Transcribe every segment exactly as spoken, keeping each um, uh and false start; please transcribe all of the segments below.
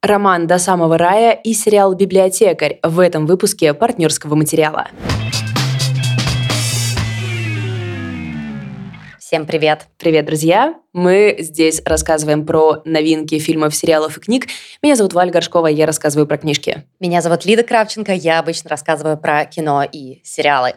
Роман «До самого рая» и сериал «Библиотекарь» в этом выпуске партнерского материала. Всем привет! Привет, друзья! Мы здесь рассказываем про новинки фильмов, сериалов и книг. Меня зовут Валя Горшкова, я рассказываю про книжки. Меня зовут Лида Кравченко, я обычно рассказываю про кино и сериалы.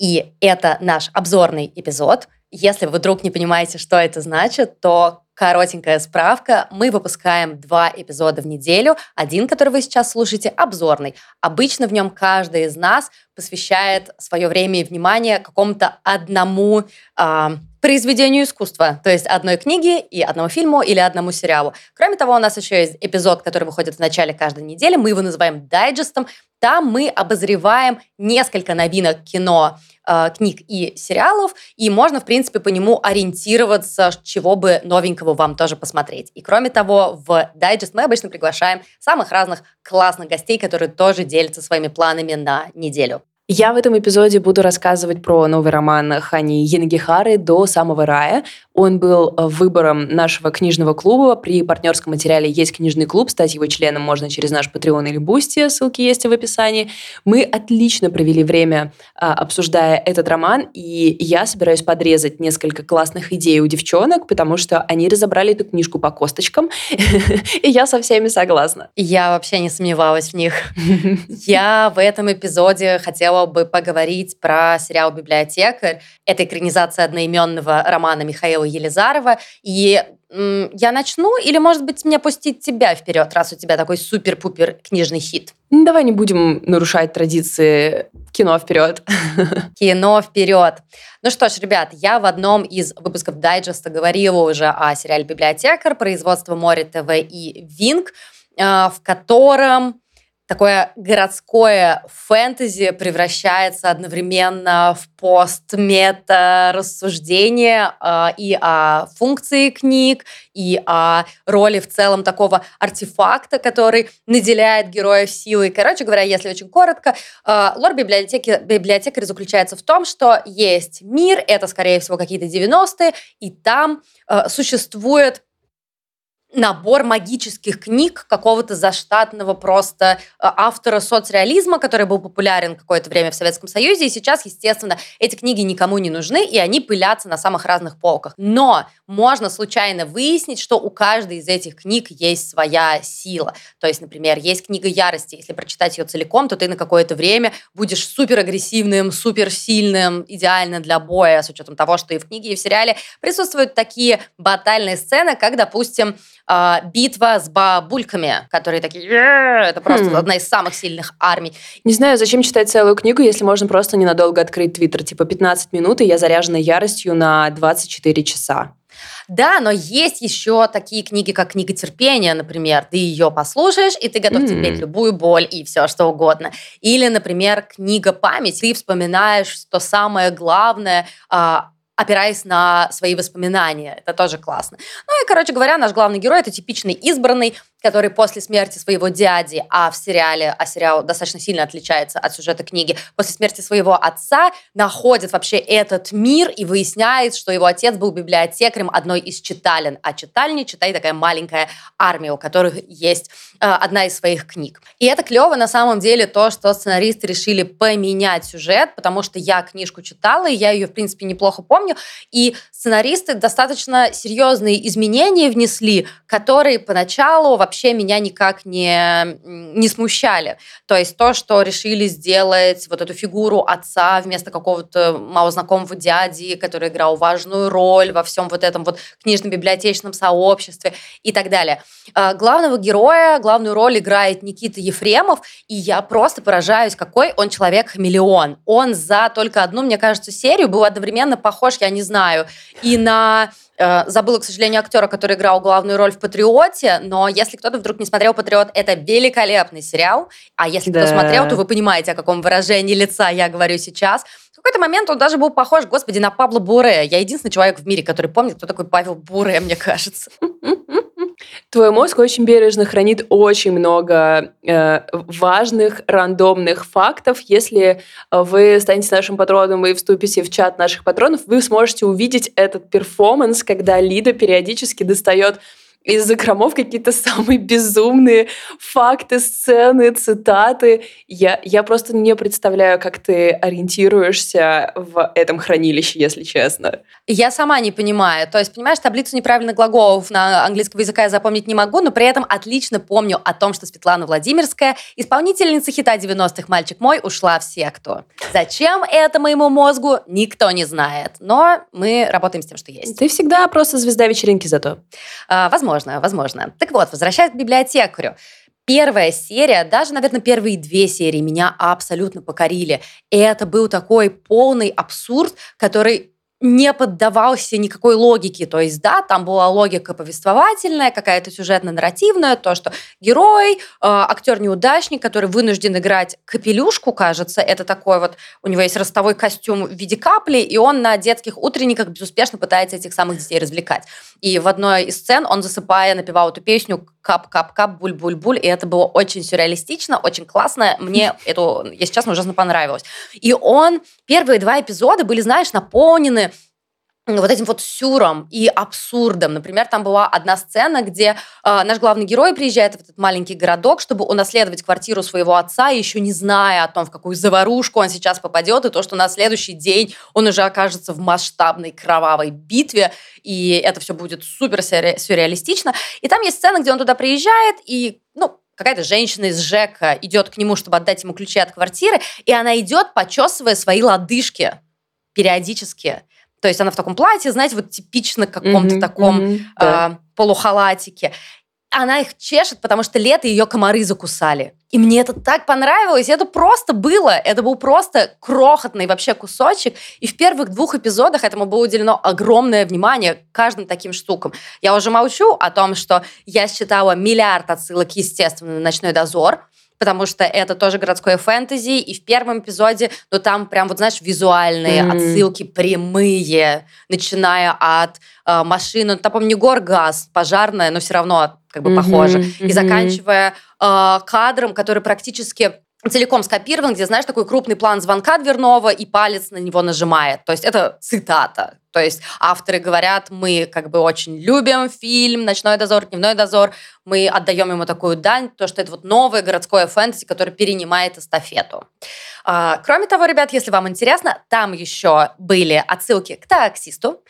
И это наш обзорный эпизод. Если вы вдруг не понимаете, что это значит, то коротенькая справка. Мы выпускаем два эпизода в неделю. Один, который вы сейчас слушаете, обзорный. Обычно в нем каждый из нас посвящает свое время и внимание какому-то одному э, произведению искусства. То есть одной книге и одному фильму или одному сериалу. Кроме того, у нас еще есть эпизод, который выходит в начале каждой недели. Мы его называем дайджестом. Там мы обозреваем несколько новинок кино, книг и сериалов, и можно, в принципе, по нему ориентироваться, чего бы новенького вам тоже посмотреть. И кроме того, в дайджест мы обычно приглашаем самых разных классных гостей, которые тоже делятся своими планами на неделю. Я в этом эпизоде буду рассказывать про новый роман Ханьи Янагихары «До самого рая». Он был выбором нашего книжного клуба. При партнерском материале есть книжный клуб. Стать его членом можно через наш Patreon или Boosty. Ссылки есть в описании. Мы отлично провели время, обсуждая этот роман. И я собираюсь подрезать несколько классных идей у девчонок, потому что они разобрали эту книжку по косточкам. И я со всеми согласна. Я вообще не сомневалась в них. Я в этом эпизоде хотела бы поговорить про сериал «Библиотекарь». Это экранизация одноименного романа Михаила Елизарова. И м, я начну, или, может быть, мне пустить тебя вперед, раз у тебя такой супер-пупер книжный хит? Ну, давай не будем нарушать традиции. Кино вперед. Кино вперед. Ну что ж, ребят, я в одном из выпусков дайджеста говорила уже о сериале «Библиотекарь», производства Мори ТВ и Винг, в котором такое городское фэнтези превращается одновременно в постмета-рассуждение э, и о функции книг, и о роли в целом такого артефакта, который наделяет героев силой. Короче говоря, если очень коротко, э, лор библиотеки, библиотекарь заключается в том, что есть мир, это, скорее всего, какие-то девяностые, и там э, существует набор магических книг какого-то заштатного просто автора соцреализма, который был популярен какое-то время в Советском Союзе, и сейчас, естественно, эти книги никому не нужны, и они пылятся на самых разных полках. Но можно случайно выяснить, что у каждой из этих книг есть своя сила. То есть, например, есть книга ярости. Если прочитать ее целиком, то ты на какое-то время будешь суперагрессивным, суперсильным, идеально для боя, с учетом того, что и в книге, и в сериале присутствуют такие батальные сцены, как, допустим, битва с бабульками, которые такие... Это просто хм. одна из самых сильных армий. Не знаю, зачем читать целую книгу, если можно просто ненадолго открыть Твиттер. Типа пятнадцать минут, и я заряжена яростью на двадцать четыре часа. Да, но есть еще такие книги, как «Книга терпения», например. Ты ее послушаешь, и ты готов mm. терпеть любую боль и все, что угодно. Или, например, «Книга память». Ты вспоминаешь то самое главное, опираясь на свои воспоминания. Это тоже классно. Ну и, короче говоря, наш главный герой – это типичный избранный, который после смерти своего дяди, а в сериале, а сериал достаточно сильно отличается от сюжета книги, после смерти своего отца находит вообще этот мир и выясняет, что его отец был библиотекарем одной из читален. А читальни, читай, такая маленькая армия, у которых есть э, одна из своих книг. И это клево на самом деле то, что сценаристы решили поменять сюжет, потому что я книжку читала, и я ее, в принципе, неплохо помню. И сценаристы достаточно серьезные изменения внесли, которые поначалу вообще вообще меня никак не, не смущали. То есть то, что решили сделать вот эту фигуру отца вместо какого-то малознакомого дяди, который играл важную роль во всем вот этом вот книжно-библиотечном сообществе и так далее. Главного героя, главную роль играет Никита Ефремов, и я просто поражаюсь, какой он человек-хамелеон. Он за только одну, мне кажется, серию был одновременно похож, я не знаю, и на... Забыла, к сожалению, актера, который играл главную роль в «Патриоте», но если кто-то вдруг не смотрел «Патриот», это великолепный сериал, а если да. кто смотрел, то вы понимаете, о каком выражении лица я говорю сейчас. В какой-то момент он даже был похож, господи, на Павла Буре. Я единственный человек в мире, который помнит, кто такой Павел Буре, мне кажется. Твой мозг очень бережно хранит очень много э, важных, рандомных фактов. Если вы станете нашим патроном и вступите в чат наших патронов, вы сможете увидеть этот перформанс, когда Лида периодически достает из закромов какие-то самые безумные факты, сцены, цитаты. Я, я просто не представляю, как ты ориентируешься в этом хранилище, если честно. Я сама не понимаю. То есть, понимаешь, таблицу неправильных глаголов на английского языка я запомнить не могу, но при этом отлично помню о том, что Светлана Владимирская, исполнительница хита девяностых «Мальчик мой», ушла в секту. Зачем это моему мозгу, никто не знает. Но мы работаем с тем, что есть. Ты всегда просто звезда вечеринки зато. А, возможно. Возможно, возможно. Так вот, возвращаясь к библиотекарю. Первая серия, даже, наверное, первые две серии меня абсолютно покорили. Это был такой полный абсурд, который не поддавался никакой логике. То есть, да, там была логика повествовательная, какая-то сюжетно-нарративная, то, что герой, э, актер-неудачник, который вынужден играть капелюшку, кажется, это такой вот, у него есть ростовой костюм в виде капли, и он на детских утренниках безуспешно пытается этих самых детей развлекать. И в одной из сцен он, засыпая, напевал эту песню «Кап-кап-кап, буль-буль-буль», и это было очень сюрреалистично, очень классно, мне это, если честно, ужасно понравилось. И он, первые два эпизода были, знаешь, наполнены вот этим вот сюром и абсурдом. Например, там была одна сцена, где э, наш главный герой приезжает в этот маленький городок, чтобы унаследовать квартиру своего отца, еще не зная о том, в какую заварушку он сейчас попадет, и то, что на следующий день он уже окажется в масштабной кровавой битве, и это все будет супер сюрреалистично. И там есть сцена, где он туда приезжает, и, ну, какая-то женщина из ЖЭКа идет к нему, чтобы отдать ему ключи от квартиры, и она идет, почесывая свои лодыжки периодически. То есть она в таком платье, знаете, вот типично каком-то mm-hmm, таком mm-hmm, э, да. полухалатике. Она их чешет, потому что лето ее комары закусали. И мне это так понравилось. Это просто было. Это был просто крохотный вообще кусочек. И в первых двух эпизодах этому было уделено огромное внимание каждым таким штукам. Я уже молчу о том, что я считала миллиард отсылок, естественно, на «Ночной дозор», потому что это тоже городское фэнтези, и в первом эпизоде, ну, там прям, вот знаешь, визуальные mm-hmm. отсылки прямые, начиная от э, машины, ну, там, помню, не горгаз, пожарная, но все равно как бы mm-hmm. похоже, mm-hmm. и заканчивая э, кадром, который практически целиком скопирован, где, знаешь, такой крупный план звонка дверного, и палец на него нажимает. То есть это цитата. То есть авторы говорят, мы как бы очень любим фильм «Ночной дозор», «Дневной дозор», мы отдаем ему такую дань, то, что это вот новое городское фэнтези, которое перенимает эстафету. А, кроме того, ребят, если вам интересно, там еще были отсылки к «Таксисту»,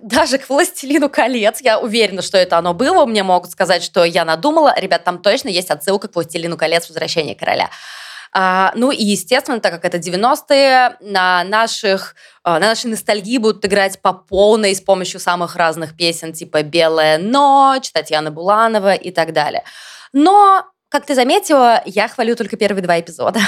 даже к «Властелину колец». Я уверена, что это оно было. Мне могут сказать, что я надумала. Ребят, там точно есть отсылка к «Властелину колец. Возвращение короля». А, ну и, естественно, так как это девяностые, на, наших, на нашей ностальгии будут играть по полной с помощью самых разных песен, типа «Белая ночь», Татьяна Буланова и так далее. Но, как ты заметила, я хвалю только первые два эпизода.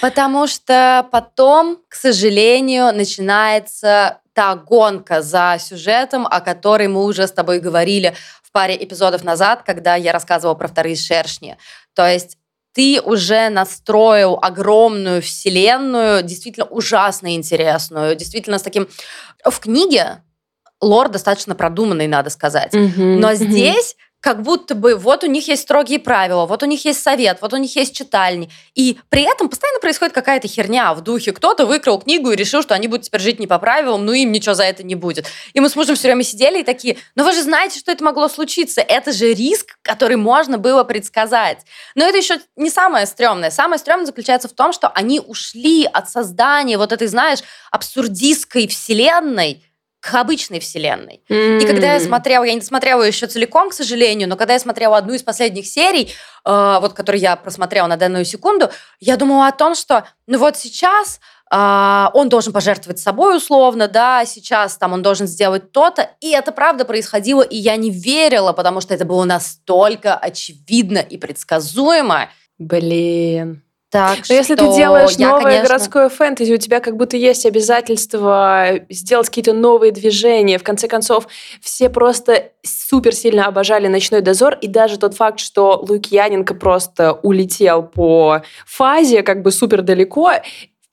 Потому что потом, к сожалению, начинается та гонка за сюжетом, о которой мы уже с тобой говорили в паре эпизодов назад, когда я рассказывала про «Вторые шершни». То есть ты уже настроил огромную вселенную, действительно ужасно интересную, действительно с таким... В книге лор достаточно продуманный, надо сказать. Mm-hmm, Но mm-hmm. здесь... как будто бы вот у них есть строгие правила, вот у них есть совет, вот у них есть читальни. И при этом постоянно происходит какая-то херня в духе. Кто-то выкрал книгу и решил, что они будут теперь жить не по правилам, ну им ничего за это не будет. И мы с мужем все время сидели и такие, ну вы же знаете, что это могло случиться. Это же риск, который можно было предсказать. Но это еще не самое стрёмное. Самое стрёмное заключается в том, что они ушли от создания вот этой, знаешь, абсурдистской вселенной к обычной вселенной. Mm-hmm. И когда я смотрела, я не досмотрела еще целиком, к сожалению, но когда я смотрела одну из последних серий, э, вот, которую я просмотрела на данную секунду, я думала о том, что ну вот сейчас э, он должен пожертвовать собой условно, да, сейчас там он должен сделать то-то, и это правда происходило, и я не верила, потому что это было настолько очевидно и предсказуемо. Блин... Так, но что если ты делаешь я, новое конечно... городское фэнтези, у тебя как будто есть обязательство сделать какие-то новые движения. В конце концов, все просто супер сильно обожали «Ночной дозор», и даже тот факт, что Лукьяненко просто улетел по фазе как бы супер далеко,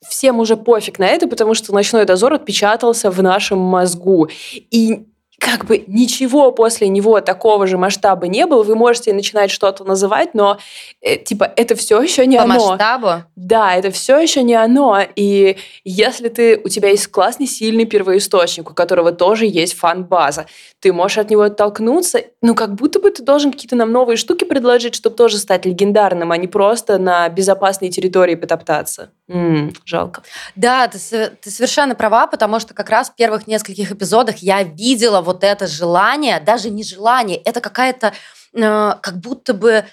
всем уже пофиг на это, потому что «Ночной дозор» отпечатался в нашем мозгу. И как бы ничего после него такого же масштаба не было. Вы можете начинать что-то называть, но э, типа это все еще не По оно. По масштабу? Да, это все еще не оно. И если ты, у тебя есть классный, сильный первоисточник, у которого тоже есть фан-база, ты можешь от него оттолкнуться, ну как будто бы ты должен какие-то нам новые штуки предложить, чтобы тоже стать легендарным, а не просто на безопасной территории потоптаться. М-м, жалко. Да, ты, ты совершенно права, потому что как раз в первых нескольких эпизодах я видела вот это желание, даже не желание, это какая-то, э, как будто бы,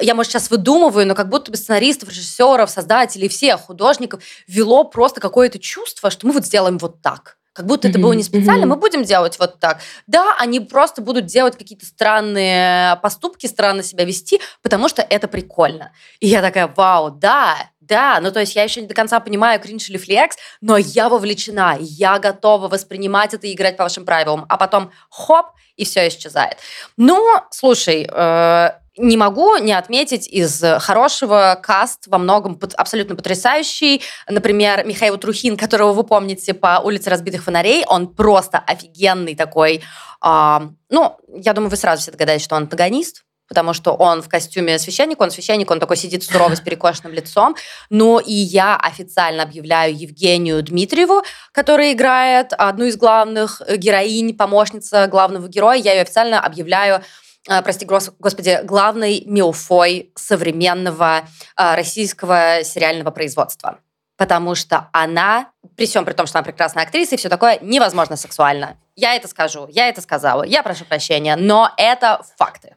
я, может, сейчас выдумываю, но как будто бы сценаристов, режиссеров, создателей, всех художников вело просто какое-то чувство, что мы вот сделаем вот так. Как будто mm-hmm. это было не специально, mm-hmm. мы будем делать вот так. Да, они просто будут делать какие-то странные поступки, странно себя вести, потому что это прикольно. И я такая, вау, да, да. Ну, то есть я еще не до конца понимаю кринж или флекс, но я вовлечена, я готова воспринимать это и играть по вашим правилам. А потом хоп, и все исчезает. Ну, слушай, э- не могу не отметить из хорошего каст во многом абсолютно потрясающий. Например, Михаил Трухин, которого вы помните по «Улице разбитых фонарей», он просто офигенный такой. Э, ну, я думаю, вы сразу все догадаетесь, что он антагонист, потому что он в костюме священника, он священник, он такой сидит сурово с перекошенным лицом. Ну и я официально объявляю Евгению Дмитриеву, которая играет одну из главных героинь, помощница главного героя, я ее официально объявляю прости, господи, главный милфой современного российского сериального производства. Потому что она, при всем при том, что она прекрасная актриса и все такое, невозможно сексуально. Я это скажу, я это сказала, я прошу прощения, но это факты.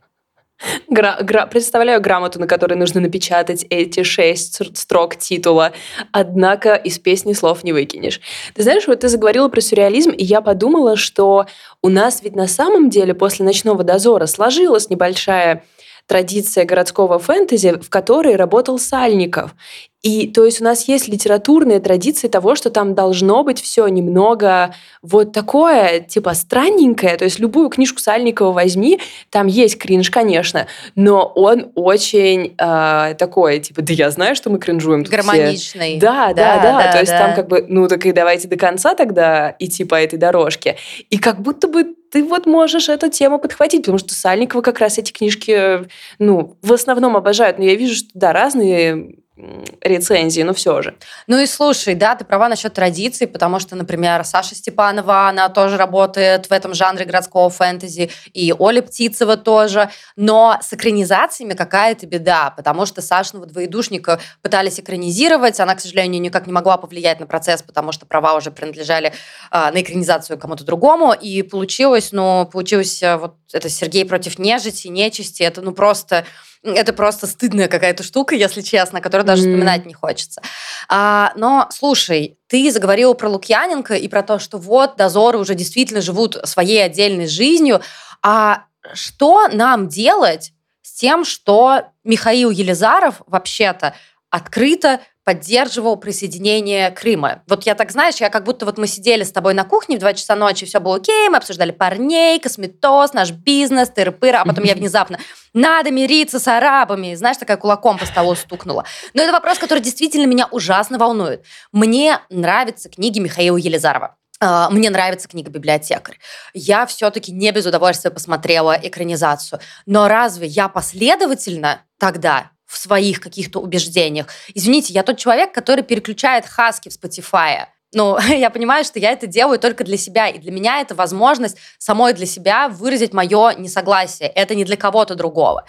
Гра- гра- представляю грамоту, на которой нужно напечатать эти шесть строк титула, однако из песни слов не выкинешь. Ты знаешь, вот ты заговорила про сюрреализм, и я подумала, что у нас ведь на самом деле после «Ночного дозора» сложилась небольшая традиция городского фэнтези, в которой работал Сальников. И то есть у нас есть литературные традиции того, что там должно быть все немного вот такое, типа странненькое. То есть любую книжку Сальникова возьми, там есть кринж, конечно, но он очень э, такой, типа, да я знаю, что мы кринжуем. Гармоничный. Да, да, да, да. да то есть да. там как бы, ну так и давайте до конца тогда идти по этой дорожке. И как будто бы ты вот можешь эту тему подхватить, потому что Сальникова как раз эти книжки, ну, в основном обожают. Но я вижу, что, да, разные рецензии, но все же. Ну и слушай, да, ты права насчет традиций, потому что, например, Саша Степанова, она тоже работает в этом жанре городского фэнтези, и Оля Птицева тоже, но с экранизациями какая-то беда, потому что Сашиного «Двоедушника» пытались экранизировать, она, к сожалению, никак не могла повлиять на процесс, потому что права уже принадлежали э, на экранизацию кому-то другому, и получилось, ну, получилось э, вот это «Сергей против нежити», «Нечисти», это ну просто... Это просто стыдная какая-то штука, если честно, которую даже mm. вспоминать не хочется. А, но, слушай, ты заговорила про Лукьяненко и про то, что вот дозоры уже действительно живут своей отдельной жизнью. А что нам делать с тем, что Михаил Елизаров вообще-то открыто поддерживал присоединение Крыма? Вот я так, знаешь, я как будто вот мы сидели с тобой на кухне в два часа ночи, все было окей, мы обсуждали парней, косметоз, наш бизнес, тыры-пыры, а потом я внезапно надо мириться с арабами, знаешь, такая кулаком по столу стукнула. Но это вопрос, который действительно меня ужасно волнует. Мне нравятся книги Михаила Елизарова. Мне нравится книга «Библиотекарь». Я все-таки не без удовольствия посмотрела экранизацию. Но разве я последовательно тогда в своих каких-то убеждениях? Извините, я тот человек, который переключает хаски в Spotify. Ну, я понимаю, что я это делаю только для себя, и для меня это возможность самой для себя выразить мое несогласие. Это не для кого-то другого.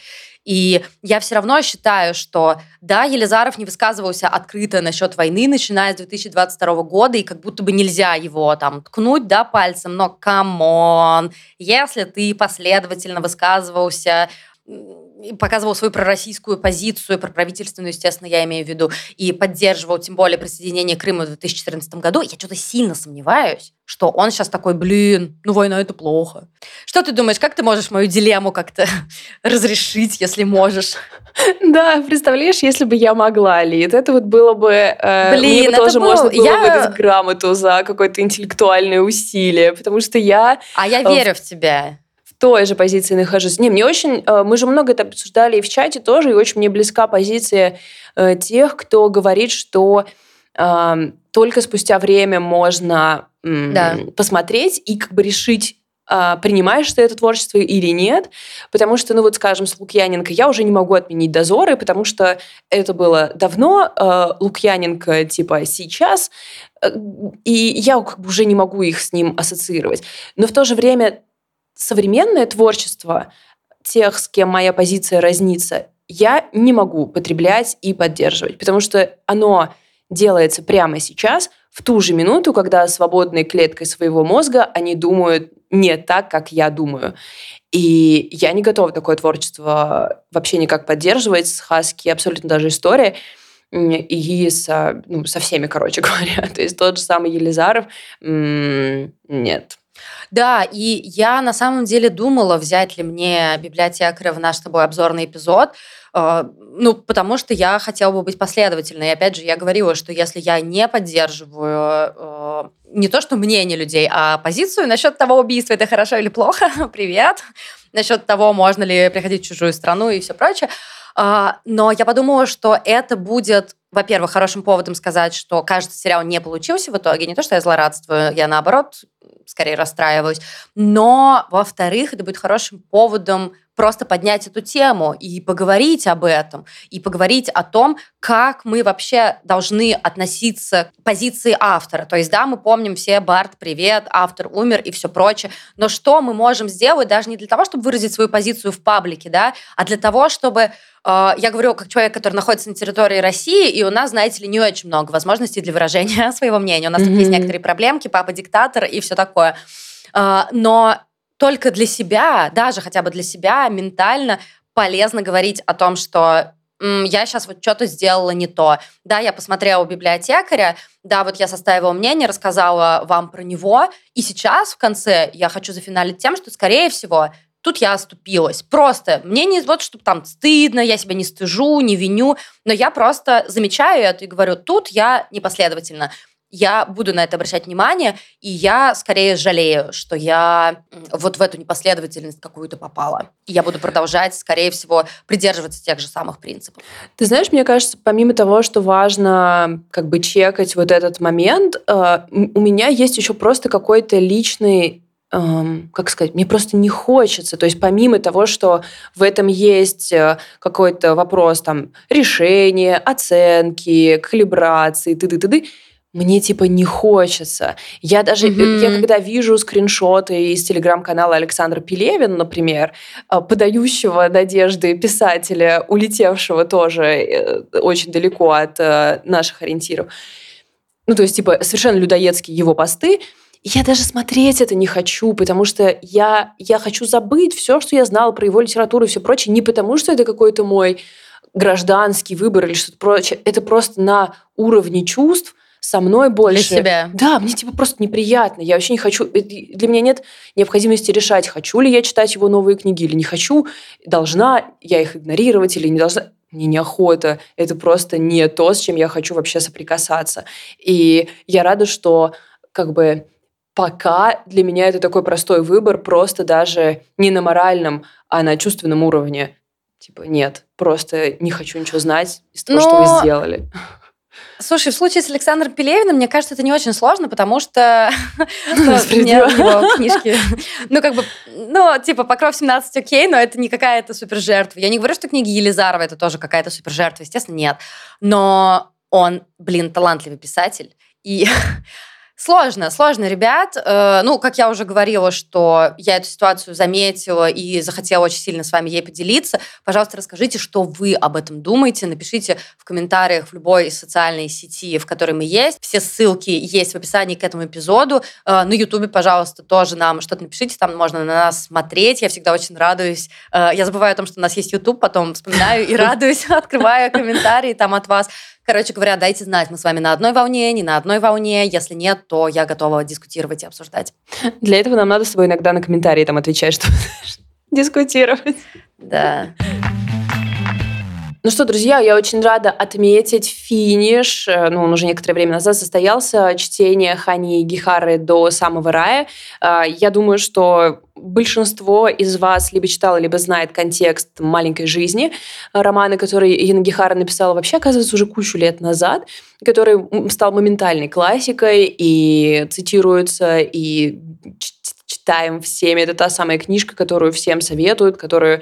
И я все равно считаю, что да, Елизаров не высказывался открыто насчет войны, начиная с две тысячи двадцать второго года, и как будто бы нельзя его там ткнуть, да, пальцем, но камон, если ты последовательно высказывался, показывал свою пророссийскую позицию, проправительственную, естественно, я имею в виду, и поддерживал, тем более, присоединение Крыма в две тысячи четырнадцатом году, я что-то сильно сомневаюсь, что он сейчас такой, блин, ну война – это плохо. Что ты думаешь, как ты можешь мою дилемму как-то разрешить, если можешь? Да, представляешь, если бы я могла, Лид, это вот было бы... Блин, это тоже можно было выдать грамоту за какое-то интеллектуальное усилие, потому что я... А я верю в тебя. Той же позиции нахожусь. Не, мне очень... Мы же много это обсуждали и в чате тоже, и очень мне близка позиция тех, кто говорит, что э, только спустя время можно э, да. посмотреть и как бы решить, принимаешь ты это творчество или нет, потому что, ну вот, скажем, с Лукьяненко я уже не могу отменить «Дозоры», потому что это было давно, Лукьяненко типа сейчас, и я как бы уже не могу их с ним ассоциировать. Но в то же время современное творчество тех, с кем моя позиция разнится, я не могу потреблять и поддерживать, потому что оно делается прямо сейчас, в ту же минуту, когда свободной клеткой своего мозга они думают не так, как я думаю. И я не готова такое творчество вообще никак поддерживать. С Хаски абсолютно даже история. И со, ну, со всеми, короче говоря. То есть тот же самый Елизаров. Нет. Да, и я на самом деле думала, взять ли мне библиотекаря в наш с тобой обзорный эпизод, ну, потому что я хотела бы быть последовательной. И опять же, я говорила, что если я не поддерживаю не то что мнение людей, а позицию насчет того, убийство это хорошо или плохо, привет, насчет того, можно ли приходить в чужую страну и все прочее, но я подумала, что это будет, во-первых, хорошим поводом сказать, что, кажется, сериал не получился в итоге. Не то, что я злорадствую, я, наоборот, скорее расстраиваюсь. Но, во-вторых, это будет хорошим поводом просто поднять эту тему и поговорить об этом, и поговорить о том, как мы вообще должны относиться к позиции автора. То есть, да, мы помним все «Барт, привет», «Автор умер» и все прочее, но что мы можем сделать даже не для того, чтобы выразить свою позицию в паблике, да, а для того, чтобы... Я говорю как человек, который находится на территории России, и у нас, знаете ли, не очень много возможностей для выражения своего мнения. У нас mm-hmm. тут есть некоторые проблемки, папа-диктатор и все такое. Но только для себя, даже хотя бы для себя, ментально полезно говорить о том, что я сейчас вот что-то сделала не то. Да, я посмотрела у библиотекаря, да, вот я составила мнение, рассказала вам про него, и сейчас в конце я хочу зафиналить тем, что, скорее всего, тут я оступилась. Просто мне не вот, чтобы там стыдно, я себя не стыжу, не виню, но я просто замечаю это и говорю, тут я непоследовательна. Я буду на это обращать внимание, и я скорее жалею, что я вот в эту непоследовательность какую-то попала. И я буду продолжать, скорее всего, придерживаться тех же самых принципов. Ты знаешь, мне кажется, помимо того, что важно как бы чекать вот этот момент, у меня есть еще просто какой-то личный... как сказать, мне просто не хочется. То есть помимо того, что в этом есть какой-то вопрос там, решения, оценки, калибрации, т.д., мне типа не хочется. Я даже, mm-hmm. я когда вижу скриншоты из телеграм-канала Александра Пелевина, например, подающего надежды писателя, улетевшего тоже очень далеко от наших ориентиров, ну то есть типа совершенно людоедские его посты, я даже смотреть это не хочу, потому что я, я хочу забыть все, что я знала про его литературу и все прочее, не потому что это какой-то мой гражданский выбор или что-то прочее, это просто на уровне чувств со мной больше. Для себя. Да, мне типа просто неприятно, я вообще не хочу, для меня нет необходимости решать, хочу ли я читать его новые книги или не хочу, должна я их игнорировать или не должна... Мне неохота, это просто не то, с чем я хочу вообще соприкасаться. И я рада, что как бы... Пока для меня это такой простой выбор, просто даже не на моральном, а на чувственном уровне. Типа нет, просто не хочу ничего знать из того, Но... что вы сделали. Слушай, в случае с Александром Пелевиным, мне кажется, это не очень сложно, потому что у него книжки... Ну, как бы, ну, типа, «Покров семнадцать» окей, но это не какая-то супержертва. Я не говорю, что книги Елизарова это тоже какая-то супержертва, естественно, нет. Но он, блин, талантливый писатель. И... Сложно, сложно, ребят. Ну, как я уже говорила, что я эту ситуацию заметила и захотела очень сильно с вами ей поделиться. Пожалуйста, расскажите, что вы об этом думаете. Напишите в комментариях в любой социальной сети, в которой мы есть. Все ссылки есть в описании к этому эпизоду. На Ютубе, пожалуйста, тоже нам что-то напишите. Там можно на нас смотреть. Я всегда очень радуюсь. Я забываю о том, что у нас есть Ютуб, потом вспоминаю и радуюсь, открываю комментарии там от вас. Короче говоря, дайте знать, мы с вами на одной волне, не на одной волне. Если нет, то я готова дискутировать и обсуждать. Для этого нам надо с тобой иногда на комментарии там отвечать, что дискутировать. Да. Ну что, друзья, я очень рада отметить финиш, ну, он уже некоторое время назад состоялся, чтение Ханьи Янагихары «До самого рая». Я думаю, что большинство из вас либо читало, либо знает контекст «Маленькой жизни», романа, который Янагихара написала вообще, оказывается, уже кучу лет назад, который стал моментальной классикой и цитируется, и читаем всеми. Это та самая книжка, которую всем советуют, которую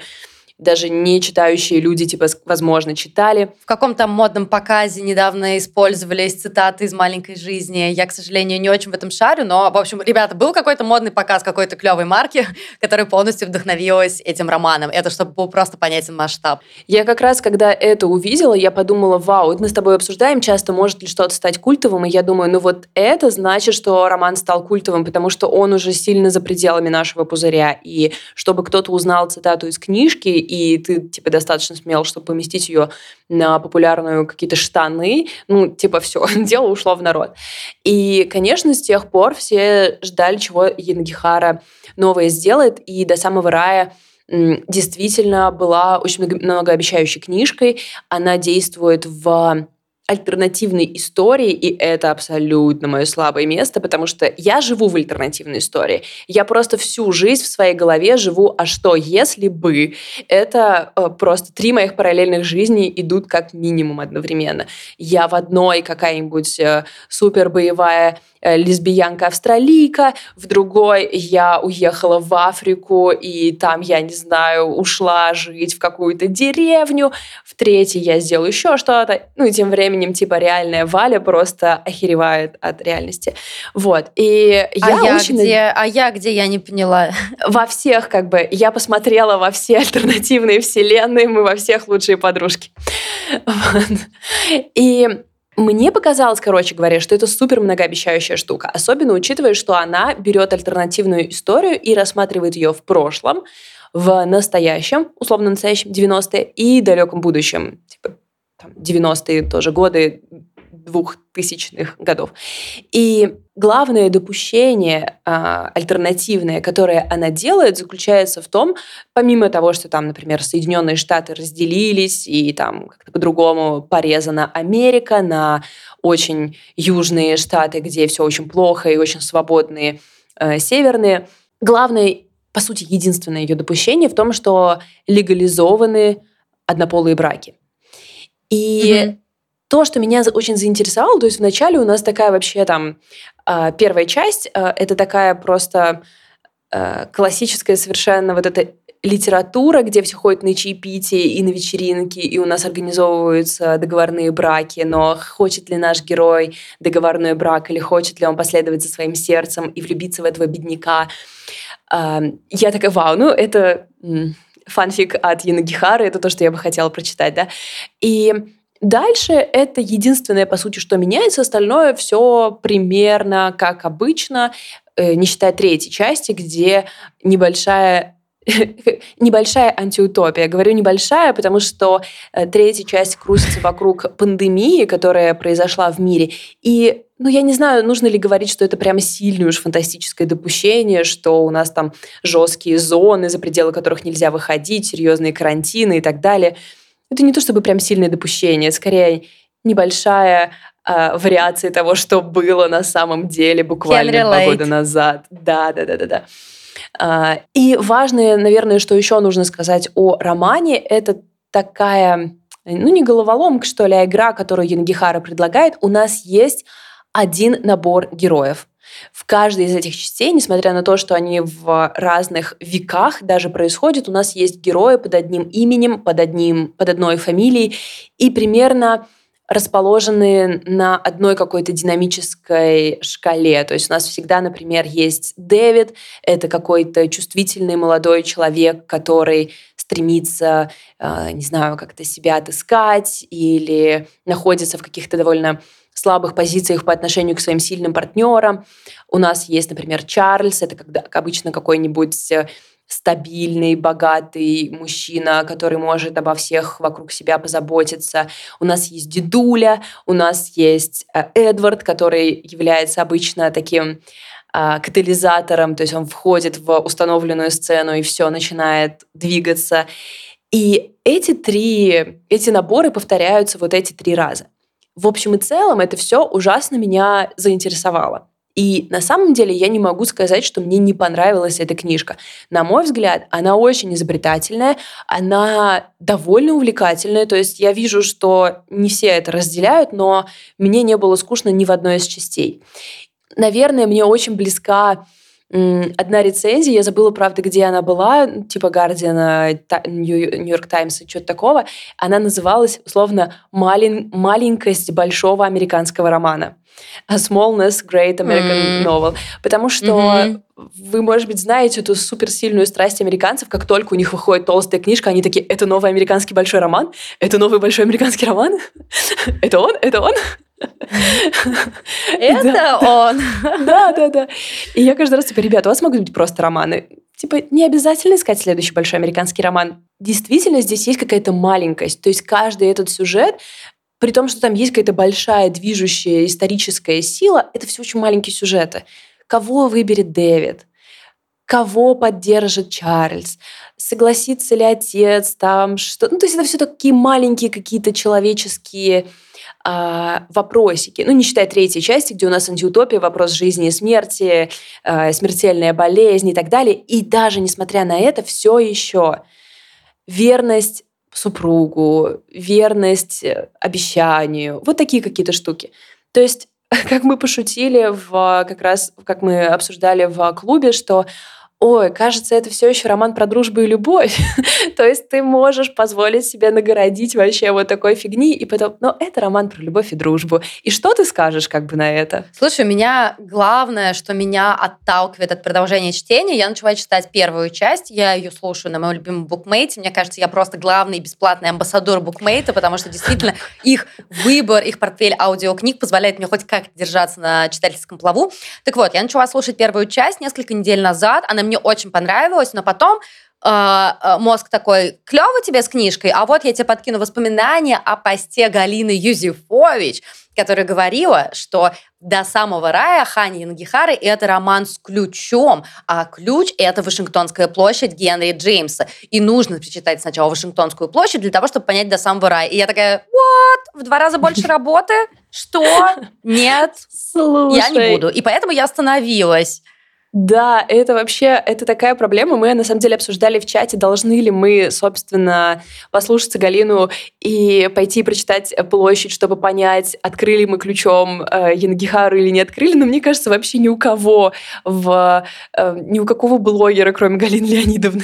даже не читающие люди, типа, возможно, читали. В каком-то модном показе недавно использовались цитаты из «Маленькой жизни». Я, к сожалению, не очень в этом шарю, но, в общем, ребята, был какой-то модный показ какой-то клевой марки, которая полностью вдохновилась этим романом. Это чтобы был просто понятен масштаб. Я как раз, когда это увидела, я подумала, вау, вот мы с тобой обсуждаем часто, может ли что-то стать культовым, и я думаю, ну вот это значит, что роман стал культовым, потому что он уже сильно за пределами нашего пузыря. И чтобы кто-то узнал цитату из книжки, и ты, типа, достаточно смел, чтобы поместить ее на популярную какие-то штаны, ну, типа, все, дело ушло в народ. И, конечно, с тех пор все ждали, чего Янагихара новое сделает, и «До самого рая» действительно была очень многообещающей книжкой. Она действует в альтернативной истории, и это абсолютно мое слабое место, потому что я живу в альтернативной истории. Я просто всю жизнь в своей голове живу, а что если бы? Это э, просто три моих параллельных жизни идут как минимум одновременно. Я в одной какая-нибудь э, супербоевая э, лесбиянка-австралийка, в другой я уехала в Африку, и там, я не знаю, ушла жить в какую-то деревню, в третьей я сделаю еще что-то, ну и тем временем типа реальная Валя просто охеревает от реальности. Вот. И а, я я очень... где, а я где, я не поняла. Во всех, как бы, я посмотрела во все альтернативные вселенные, мы во всех лучшие подружки. Вот. И мне показалось, короче говоря, что это супер многообещающая штука, особенно учитывая, что она берет альтернативную историю и рассматривает ее в прошлом, в настоящем, условно настоящем, девяностые и далеком будущем, типа девяностые тоже годы, двухтысячных годов. И главное допущение а, альтернативное, которое она делает, заключается в том, помимо того, что там, например, Соединенные Штаты разделились, и там как-то по-другому порезана Америка на очень южные штаты, где все очень плохо, и очень свободные а, северные. Главное, по сути, единственное ее допущение в том, что легализованы однополые браки. И угу. то, что меня очень заинтересовало, то есть вначале у нас такая вообще там первая часть, это такая просто классическая совершенно вот эта литература, где все ходят на чаепитие и на вечеринки, и у нас организовываются договорные браки, но хочет ли наш герой договорной брак, или хочет ли он последовать за своим сердцем и влюбиться в этого бедняка. Я такая, вау, ну это... фанфик от Янагихары, это то, что я бы хотела прочитать, да. И дальше это единственное, по сути, что меняется, остальное все примерно как обычно, не считая третьей части, где небольшая, небольшая антиутопия. Говорю небольшая, потому что третья часть крутится вокруг пандемии, которая произошла в мире, и ну, я не знаю, нужно ли говорить, что это прям сильное уж фантастическое допущение, что у нас там жесткие зоны, за пределы которых нельзя выходить, серьезные карантины и так далее. Это не то чтобы прям сильное допущение, это скорее небольшая э, вариация того, что было на самом деле буквально два года назад. Да, да, да, да, да. А, и важное, наверное, что еще нужно сказать о романе, это такая, ну, не головоломка, что ли, а игра, которую Янагихара предлагает. У нас есть один набор героев. В каждой из этих частей, несмотря на то, что они в разных веках даже происходят, у нас есть герои под одним именем, под, одним, под одной фамилией и примерно расположены на одной какой-то динамической шкале. То есть у нас всегда, например, есть Дэвид, это какой-то чувствительный молодой человек, который стремится, не знаю, как-то себя отыскать или находится в каких-то довольно слабых позициях по отношению к своим сильным партнерам. У нас есть, например, Чарльз, это когда обычно какой-нибудь стабильный, богатый мужчина, который может обо всех вокруг себя позаботиться. У нас есть дедуля, у нас есть Эдвард, который является обычно таким катализатором, то есть он входит в установленную сцену, и все начинает двигаться. И эти три, эти наборы повторяются вот эти три раза. В общем и целом, это все ужасно меня заинтересовало. И на самом деле я не могу сказать, что мне не понравилась эта книжка. На мой взгляд, она очень изобретательная, она довольно увлекательная, то есть я вижу, что не все это разделяют, но мне не было скучно ни в одной из частей. Наверное, мне очень близка одна рецензия, я забыла, правда, где она была, типа Guardian, Нью-Йорк Таймс и что-то такого, она называлась, условно, «Малень... «Маленькость большого американского романа». A Smallness Great American mm. Novel. Потому что mm-hmm. вы, может быть, знаете эту суперсильную страсть американцев, как только у них выходит толстая книжка, они такие: это новый американский большой роман? Это новый большой американский роман? Это он? Это он? Это он! Да, да, да. И я каждый раз, типа, ребята, у вас могут быть просто романы. Типа, не обязательно искать следующий большой американский роман. Действительно, здесь есть какая-то маленькость. То есть каждый этот сюжет, при том, что там есть какая-то большая движущая историческая сила, это все очень маленькие сюжеты. Кого выберет Дэвид? Кого поддержит Чарльз? Согласится ли отец? Там что? Ну, то есть это все такие маленькие какие-то человеческие э, вопросики. Ну, не считая третьей части, где у нас антиутопия, вопрос жизни и смерти, э, смертельная болезнь и так далее. И даже несмотря на это, все еще верность супругу, верность обещанию, вот такие какие-то штуки. То есть, как мы пошутили, в, как раз как мы обсуждали в клубе, что, ой, кажется, это все еще роман про дружбу и любовь. То есть ты можешь позволить себе нагородить вообще вот такой фигни, и потом, ну, это роман про любовь и дружбу. И что ты скажешь как бы на это? Слушай, у меня главное, что меня отталкивает от продолжения чтения, я начала читать первую часть, я ее слушаю на моем любимом букмейте, мне кажется, я просто главный бесплатный амбассадор букмейта, потому что действительно их выбор, их портфель аудиокниг позволяет мне хоть как-то держаться на читательском плаву. Так вот, я начала слушать первую часть несколько недель назад, она мне Мне очень понравилось, но потом э, мозг такой: клево тебе с книжкой, а вот я тебе подкину воспоминания о посте Галины Юзефович, которая говорила, что «До самого рая» Ханьи Янагихары — это роман с ключом, а ключ — это Вашингтонская площадь Генри Джеймса. И нужно прочитать сначала Вашингтонскую площадь для того, чтобы понять «До самого рая». И я такая: вот, в два раза больше работы? Что? Нет, я не буду. И поэтому я остановилась. Да, это вообще, это такая проблема. Мы, на самом деле, обсуждали в чате, должны ли мы, собственно, послушаться Галину и пойти прочитать «Площадь», чтобы понять, открыли мы ключом э, Янагихару или не открыли. Но мне кажется, вообще ни у кого, в, э, ни у какого блогера, кроме Галины Леонидовны,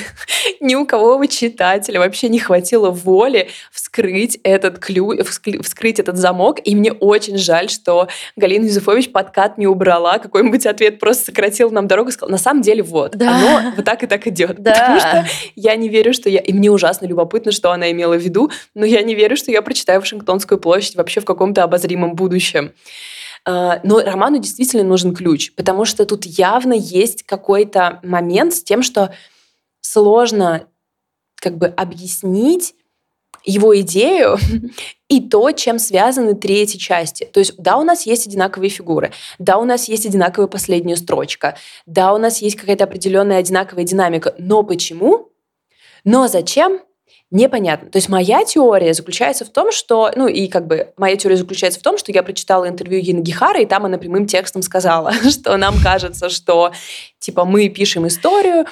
ни у кого читателя вообще не хватило воли вскрыть этот ключ, вскрыть этот замок. И мне очень жаль, что Галина Юзефович подкат не убрала, какой-нибудь ответ просто сократил нам дорогу. и сказала, на самом деле вот, да. оно вот так и так идет. Да. Потому что я не верю, что я... И мне ужасно любопытно, что она имела в виду, но я не верю, что я прочитаю «Вашингтонскую площадь» вообще в каком-то обозримом будущем. Но роману действительно нужен ключ, потому что тут явно есть какой-то момент с тем, что сложно как бы объяснить его идею и то, чем связаны три эти части. То есть, да, у нас есть одинаковые фигуры, да, у нас есть одинаковая последняя строчка, да, у нас есть какая-то определенная одинаковая динамика, но почему? Но зачем? Непонятно. То есть моя теория заключается в том, что... Ну, и как бы моя теория заключается в том, что я прочитала интервью Янагихары, и там она прямым текстом сказала, что нам кажется, что, типа, мы пишем историю,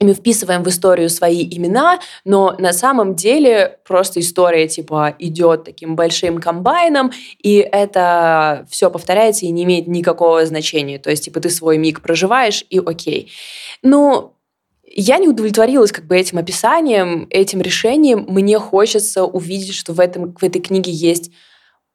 и мы вписываем в историю свои имена, но на самом деле просто история типа идет таким большим комбайном, и это все повторяется и не имеет никакого значения. То есть типа ты свой миг проживаешь, и окей. Ну, я не удовлетворилась как бы этим описанием, этим решением. Мне хочется увидеть, что в, этом, в этой книге есть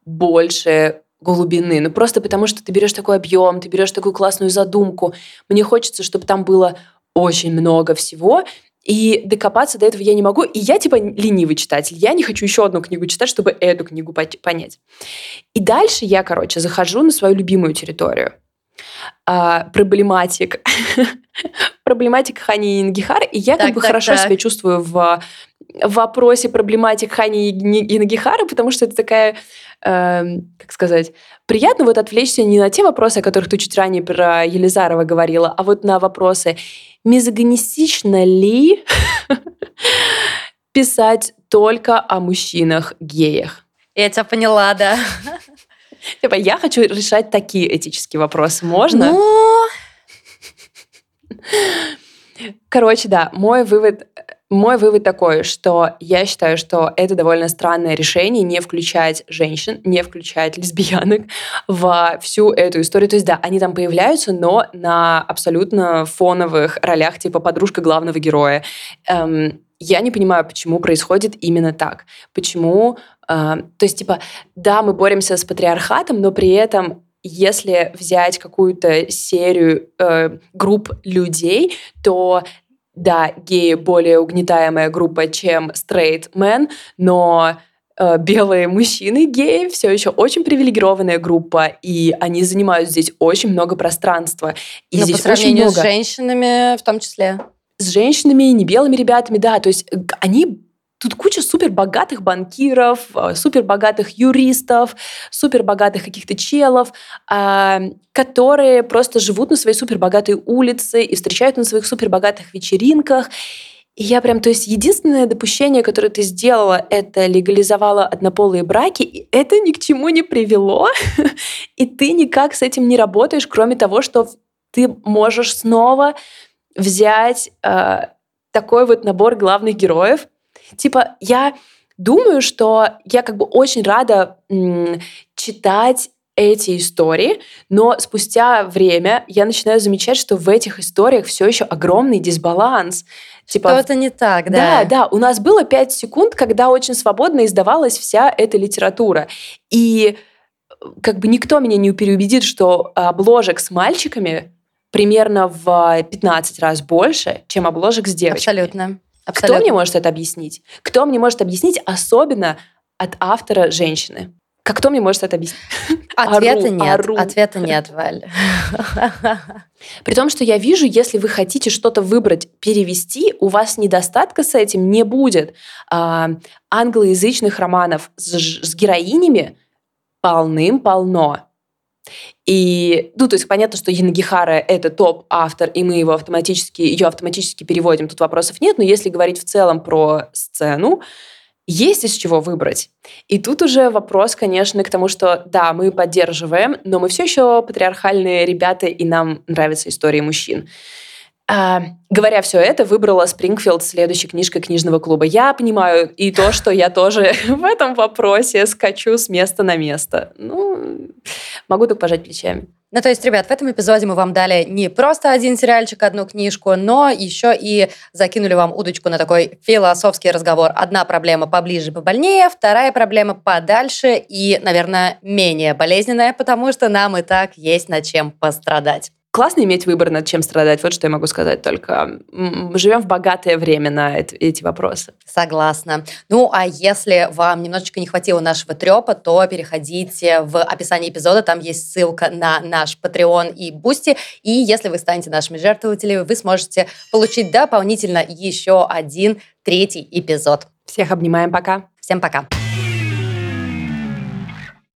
больше глубины. Ну, просто потому, что ты берешь такой объем, ты берешь такую классную задумку. Мне хочется, чтобы там было очень много всего, и докопаться до этого я не могу, и я типа ленивый читатель, я не хочу еще одну книгу читать, чтобы эту книгу понять. И дальше я, короче, захожу на свою любимую территорию. А, проблематик. Проблематик Ханьи Янагихары, и я так, как бы так, хорошо так. себя чувствую в вопросе проблематик Ханьи Янагихары, потому что это такая, э, как сказать, приятно вот отвлечься не на те вопросы, о которых ты чуть ранее про Елизарова говорила, а вот на вопросы: мизогинистично ли писать только о мужчинах-геях? Я тебя поняла, да. Типа, я хочу решать такие этические вопросы. Можно? Ну... Короче, да, мой вывод Мой вывод такой, что я считаю, что это довольно странное решение не включать женщин, не включать лесбиянок во всю эту историю. То есть, да, они там появляются, но на абсолютно фоновых ролях, типа подружка главного героя. Эм, я не понимаю, почему происходит именно так. Почему... Э, то есть, типа, да, мы боремся с патриархатом, но при этом... Если взять какую-то серию э, групп людей, то, да, геи более угнетаемая группа, чем straight-men, но э, белые мужчины-геи все еще очень привилегированная группа, и они занимают здесь очень много пространства. И но здесь по сравнению очень много... с женщинами в том числе. С женщинами, не белыми ребятами, да. То есть они... Тут куча супербогатых банкиров, супербогатых юристов, супербогатых каких-то челов, которые просто живут на своей супербогатой улице и встречают на своих супербогатых вечеринках. И я прям... То есть единственное допущение, которое ты сделала, это легализовала однополые браки, и это ни к чему не привело. И ты никак с этим не работаешь, кроме того, что ты можешь снова взять такой вот набор главных героев. Типа, я думаю, что я как бы очень рада м- читать эти истории, но спустя время я начинаю замечать, что в этих историях все еще огромный дисбаланс. Типа, что-то не так, да? Да, да. У нас было пять секунд, когда очень свободно издавалась вся эта литература. И как бы никто меня не переубедит, что обложек с мальчиками примерно в пятнадцать раз больше, чем обложек с девочками. Абсолютно. Абсолютно. Кто мне может это объяснить? Кто мне может объяснить, особенно от автора женщины? Как кто мне может это объяснить? Ответа ору, нет, ору. Ответа нет, Валь. При том, что я вижу, если вы хотите что-то выбрать, перевести, у вас недостатка с этим не будет. А, англоязычных романов с, с героинями полным-полно. И, ну, то есть понятно, что Янагихара – это топ-автор, и мы его автоматически, ее автоматически переводим, тут вопросов нет, но если говорить в целом про сцену, есть из чего выбрать. И тут уже вопрос, конечно, к тому, что да, мы поддерживаем, но мы все еще патриархальные ребята, и нам нравятся истории мужчин. А, говоря все это, выбрала Спрингфилд следующей книжкой книжного клуба. Я понимаю и то, что я тоже в этом вопросе скачу с места на место. Ну, могу только пожать плечами. Ну, то есть, ребят, в этом эпизоде мы вам дали не просто один сериальчик, одну книжку, но еще и закинули вам удочку на такой философский разговор. Одна проблема поближе, побольнее, вторая проблема подальше и, наверное, менее болезненная, потому что нам и так есть над чем пострадать. Классно иметь выбор, над чем страдать. Вот что я могу сказать только. Мы живем в богатое время на эти вопросы. Согласна. Ну, а если вам немножечко не хватило нашего трёпа, то переходите в описание эпизода. Там есть ссылка на наш Patreon и Boosty. И если вы станете нашими жертвователями, вы сможете получить дополнительно еще один третий эпизод. Всех обнимаем. Пока. Всем пока.